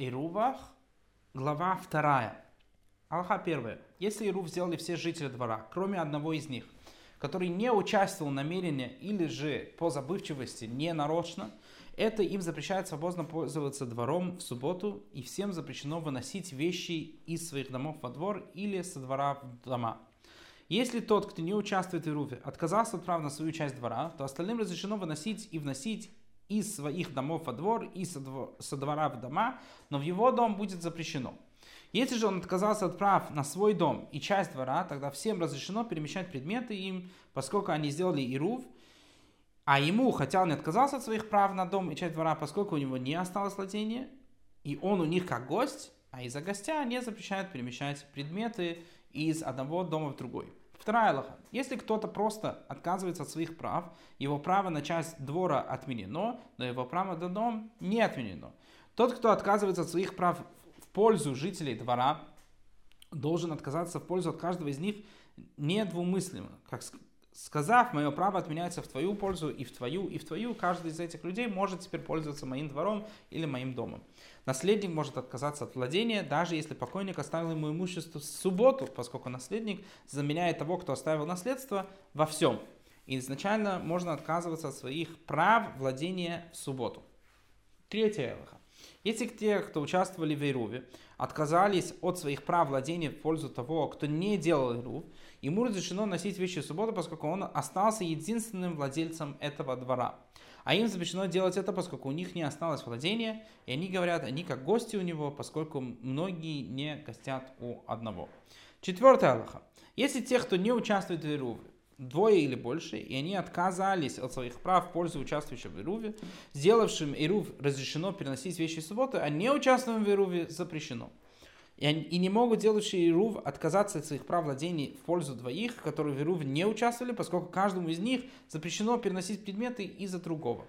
Эрувах, глава 2. Алха 1. Если Эрув сделали все жители двора, кроме одного из них, который не участвовал намеренно или же по забывчивости ненарочно, это им запрещает свободно пользоваться двором в субботу, и всем запрещено выносить вещи из своих домов во двор или со двора в дома. Если тот, кто не участвует в Эруве, отказался от права на свою часть двора, то остальным разрешено выносить и вносить из своих домов во двор и со двора в дома, но в его дом будет запрещено. Если же он отказался от прав на свой дом и часть двора, тогда всем разрешено перемещать предметы им, поскольку они сделали Эрув, а ему, хотя он и отказался от своих прав на дом и часть двора, поскольку у него не осталось владения, и он у них как гость, а из-за гостя не запрещают перемещать предметы из одного дома в другой. Вторая алаха. Если кто-то просто отказывается от своих прав, его право на часть двора отменено, но его право на дом не отменено. Тот, кто отказывается от своих прав в пользу жителей двора, должен отказаться в пользу от каждого из них недвумысленно. Как сказав, мое право отменяется в твою пользу, и в твою, и в твою, каждый из этих людей может теперь пользоваться моим двором или моим домом. Наследник может отказаться от владения, даже если покойник оставил ему имущество в субботу, поскольку наследник заменяет того, кто оставил наследство, во всем. И изначально можно отказываться от своих прав владения в субботу. Третья алаха. Если те, кто участвовали в Эруве, отказались от своих прав владения в пользу того, кто не делал Эрув, ему разрешено носить вещи в субботу, поскольку он остался единственным владельцем этого двора. А им запрещено делать это, поскольку у них не осталось владения, и они говорят, они как гости у него, поскольку многие не гостят у одного. Четвертая алаха. Если те, кто не участвует в Эруве, двое или больше, и они отказались от своих прав в пользу участвующих в Эруве, сделавшим Эрув разрешено переносить вещи в субботу, а не участвующим в Эруве запрещено. И не могут делающие Эрув отказаться от своих прав владений в пользу двоих, которые в Эруве не участвовали, поскольку каждому из них запрещено переносить предметы из-за другого.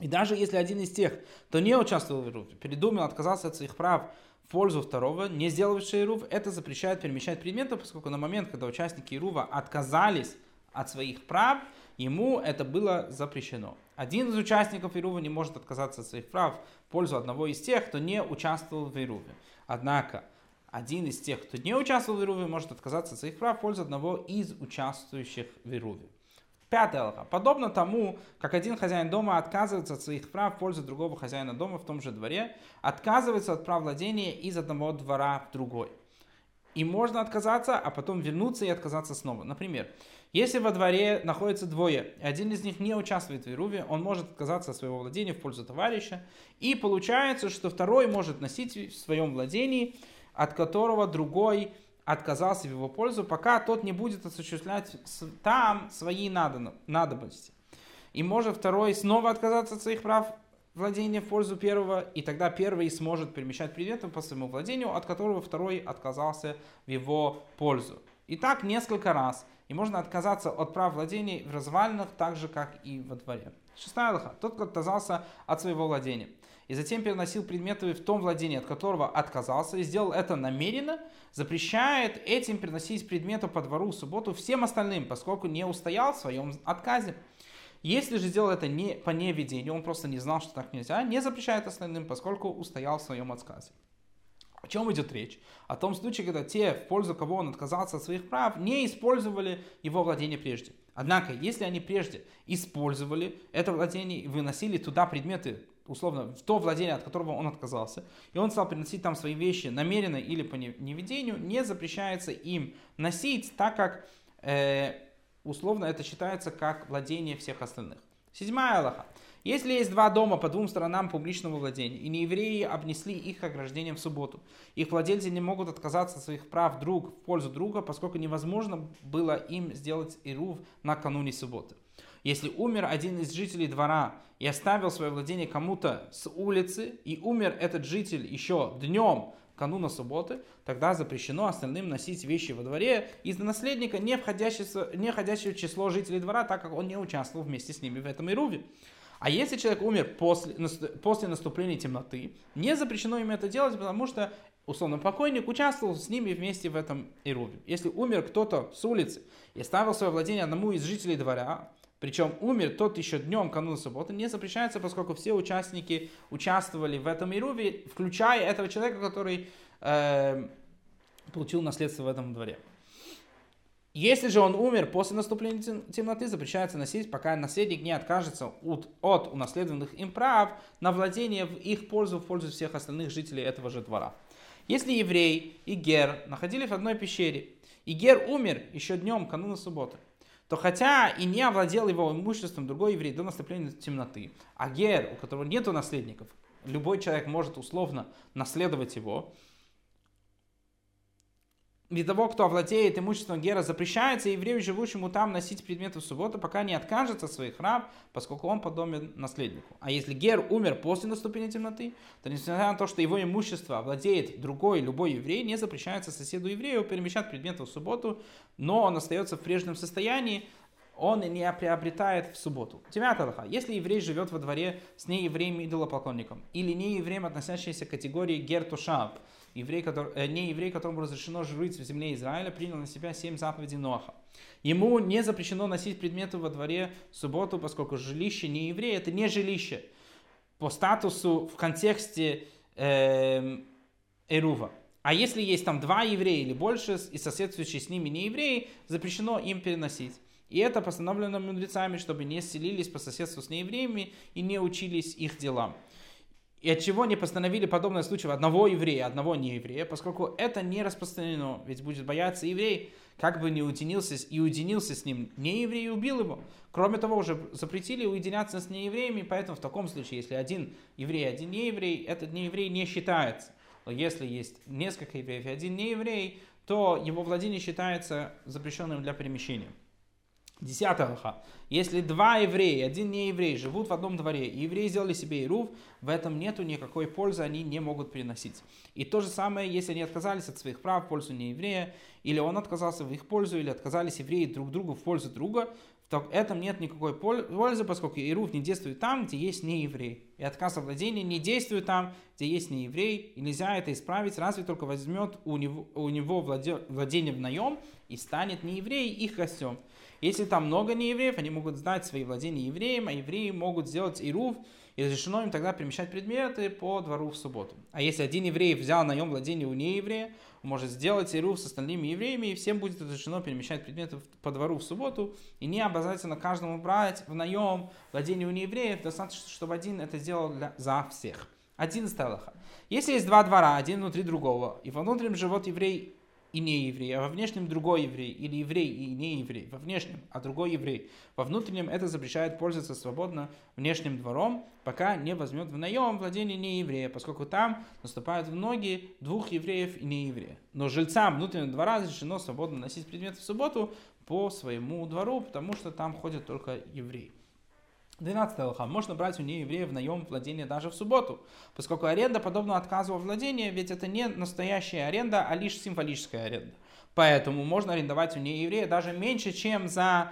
И даже если один из тех, кто не участвовал в Эруве, передумал отказаться от своих прав в пользу второго, не сделавший Эрув, это запрещает перемещать предметы, поскольку на момент, когда участники Эрува отказались от своих прав, ему это было запрещено. Один из участников Эрува не может отказаться от своих прав в пользу одного из тех, кто не участвовал в Эруве. Однако, один из тех, кто не участвовал в Эруве, может отказаться от своих прав в пользу одного из участвующих в Эруве. Пятая алаха. Подобно тому, как один хозяин дома отказывается от своих прав в пользу другого хозяина дома в том же дворе, отказывается от прав владения из одного двора в другой. И можно отказаться, а потом вернуться и отказаться снова. Например, если во дворе находится двое, и один из них не участвует в Эруве, он может отказаться от своего владения в пользу товарища, и получается, что второй может носить в своем владении, от которого другой отказался в его пользу, пока тот не будет осуществлять там свои надобности. И может второй снова отказаться от своих прав владения в пользу первого, и тогда первый сможет перемещать предметы по своему владению, от которого второй отказался в его пользу. И так несколько раз. И можно отказаться от прав владений в развалинах, так же, как и во дворе. Шестая алаха. Тот, кто отказался от своего владения, и затем переносил предметы в том владении, от которого отказался, и сделал это намеренно, запрещает этим переносить предметы по двору в субботу всем остальным, поскольку не устоял в своем отказе. Если же сделал это не по неведению, он просто не знал, что так нельзя, не запрещает остальным, поскольку устоял в своем отказе. О чем идет речь? О том случае, когда те, в пользу кого он отказался от своих прав, не использовали его владение прежде. Однако, если они прежде использовали это владение и выносили туда предметы, условно, в то владение, от которого он отказался, и он стал приносить там свои вещи намеренно или по неведению, не запрещается им носить, так как условно это считается как владение всех остальных. Седьмая алаха. Если есть два дома по двум сторонам публичного владения, и неевреи обнесли их ограждением в субботу, их владельцы не могут отказаться от своих прав друг в пользу друга, поскольку невозможно было им сделать Эрув накануне субботы. Если умер один из жителей двора и оставил свое владение кому-то с улицы, и умер этот житель еще днем кануна субботы, тогда запрещено остальным носить вещи во дворе из наследника, не входящего в число жителей двора, так как он не участвовал вместе с ними в этом Эруве. А если человек умер после наступления темноты, не запрещено им это делать, потому что, условно, покойник участвовал с ними вместе в этом Эруве. Если умер кто-то с улицы и оставил свое владение одному из жителей двора, Причем умер тот еще днем канун субботы, не запрещается, поскольку все участники участвовали в этом Эруве, включая этого человека, который получил наследство в этом дворе. Если же он умер после наступления темноты, запрещается носить, пока наследник не откажется от унаследованных им прав на владение в их пользу, в пользу всех остальных жителей этого же двора. Если еврей и гер находились в одной пещере, и гер умер еще днем кануна субботы, то хотя и не овладел его имуществом другой еврей до наступления темноты, а гер, у которого нет наследников, любой человек может условно наследовать его, для того, кто овладеет имуществом гера, запрещается еврею, живущему там, носить предметы в субботу, пока не откажется от своих прав, поскольку он подобен наследнику. А если гер умер после наступления темноты, то несмотря на то, что его имущество овладеет другой, любой еврей, не запрещается соседу еврею перемещать предметы в субботу, но он остается в прежнем состоянии, он не приобретает в субботу. 9 алаха. Если еврей живет во дворе с неевреем-идолопоклонником или неевреем, относящийся к категории гер-тушав, не еврей, которому разрешено жить в земле Израиля, принял на себя 7 заповедей Ноаха. Ему не запрещено носить предметы во дворе в субботу, поскольку жилище не еврея, это не жилище по статусу в контексте Эрува. А если есть там 2 еврея или больше, и соседствующие с ними не евреи, запрещено им переносить. И это постановлено мудрецами, чтобы не селились по соседству с неевреями и не учились их делам. И отчего не постановили подобное случай одного еврея, одного нееврея, поскольку это не распространено, ведь будет бояться еврей, как бы не уединился и уединился с ним нееврей и убил его. Кроме того, уже запретили уединяться с неевреями, поэтому в таком случае, если один еврей, один нееврей, этот нееврей не считается. Но если есть несколько евреев и один нееврей, то его владение считается запрещенным для перемещения. 10 алаха. Если 2 еврея, 1 нееврей живут в одном дворе, и евреи сделали себе ирув, в этом нету никакой пользы, они не могут переносить. И то же самое, если они отказались от своих прав в пользу нееврея, или он отказался в их пользу, или отказались евреи друг другу в пользу друга, то в этом нет никакой пользы, поскольку ирув не действует там, где есть нееврей. И отказ от владения не действует там, где есть нееврей, и нельзя это исправить, разве только возьмет у него владение в наем и станет нееврей их гостем. Если там много неевреев, они могут сдать свои владения евреям, а евреи могут сделать ирув, и разрешено им тогда перемещать предметы по двору в субботу. А если один еврей взял наем владение у нееврея, он может сделать ирув с остальными евреями, и всем будет разрешено перемещать предметы по двору в субботу, и не обязательно каждому брать в наем владение у неевреев, достаточно, чтобы один это сделал за всех. 11 алаха. Если есть 2 двора, один внутри другого, и во внутреннем живет еврей и не еврей, а во внешнем другой еврей, или еврей и не еврей, во внешнем, а другой еврей, во внутреннем, это запрещает пользоваться свободно внешним двором, пока не возьмет в наем владение не еврея, поскольку там наступают в ноги 2 евреев и не еврея. Но жильцам внутреннего двора разрешено свободно носить предметы в субботу по своему двору, потому что там ходят только евреи. 12 алаха. Можно брать у нееврея в наем владение даже в субботу, поскольку аренда подобна отказу во владении, ведь это не настоящая аренда, а лишь символическая аренда. Поэтому можно арендовать у нееврея даже меньше, чем за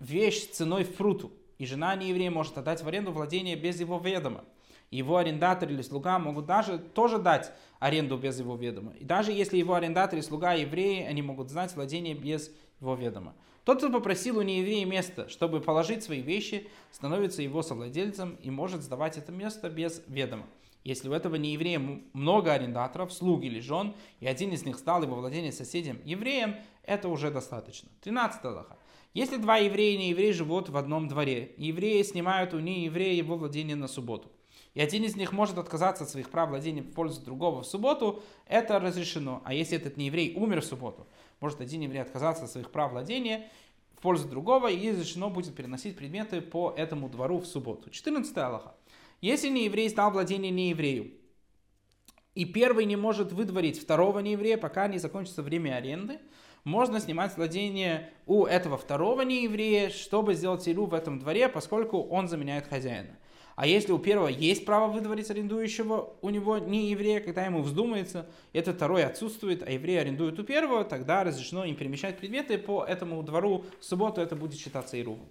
вещь ценой в пруту. И жена нееврея может отдать в аренду владение без его ведома. Его арендатор или слуга могут тоже дать аренду без его ведома. И даже если его арендатор и слуга евреи, они могут сдать владение без его ведома. Тот, кто попросил у нееврея место, чтобы положить свои вещи, становится его совладельцем и может сдавать это место без ведома. Если у этого нееврея много арендаторов, слуг или жен, и один из них стал его владение соседям евреем, это уже достаточно. 13 алаха. Если 2 еврея и нееврея живут в одном дворе, евреи снимают у нееврея его владение на субботу, и один из них может отказаться от своих прав владения в пользу другого в субботу, это разрешено. А если этот нееврей умер в субботу, может один еврей отказаться от своих прав владения в пользу другого, и разрешено будет переносить предметы по этому двору в субботу. 14 алаха. Если нееврей сдал владение нееврею, и первый не может выдворить второго нееврея, пока не закончится время аренды, можно снимать владение у этого второго нееврея, чтобы сделать ирув в этом дворе, поскольку он заменяет хозяина. А если у первого есть право выдворить арендующего, у него не еврея, когда ему вздумается, этот второй отсутствует, а евреи арендуют у первого, тогда разрешено им перемещать предметы по этому двору в субботу, это будет считаться ирувом.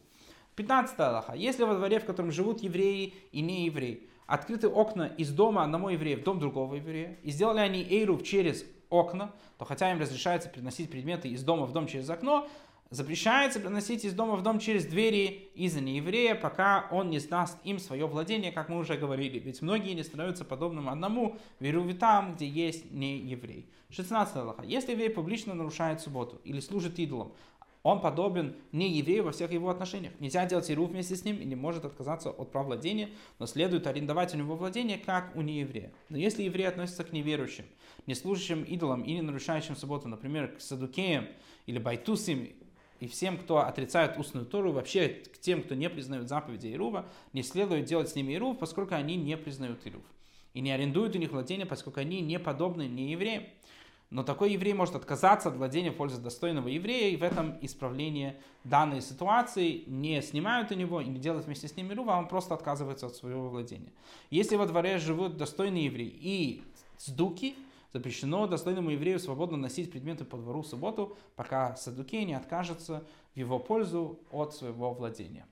15 алаха. Если во дворе, в котором живут евреи и не евреи, открыты окна из дома одного еврея в дом другого еврея, и сделали они ирув через окна, то хотя им разрешается переносить предметы из дома в дом через окно, Запрещается приносить из дома в дом через двери из нееврея, пока он не сдаст им свое владение, как мы уже говорили. Ведь многие не становятся подобным одному в Эруве там, где есть нееврей. 16 алаха. Если еврей публично нарушает субботу или служит идолам, он подобен нееврею во всех его отношениях. Нельзя делать ирув вместе с ним и не может отказаться от прав владения, но следует арендовать у него владение, как у нееврея. Но если еврей относится к неверующим, не служащим идолам или нарушающим субботу, например, к садукеям или байтусим, и всем, кто отрицает устную Тору, вообще к тем, кто не признают заповеди Ирува, не следует делать с ними Ирув, поскольку они не признают Ирув. И не арендуют у них владение, поскольку они не подобны неевреям. Но такой еврей может отказаться от владения в пользу достойного еврея, и в этом исправление данной ситуации не снимают у него и не делают вместе с ним Ирува, а он просто отказывается от своего владения. Если во дворе живут достойные евреи и сдуки, запрещено достойному еврею свободно носить предметы по двору в субботу, пока саддукей не откажется в его пользу от своего владения.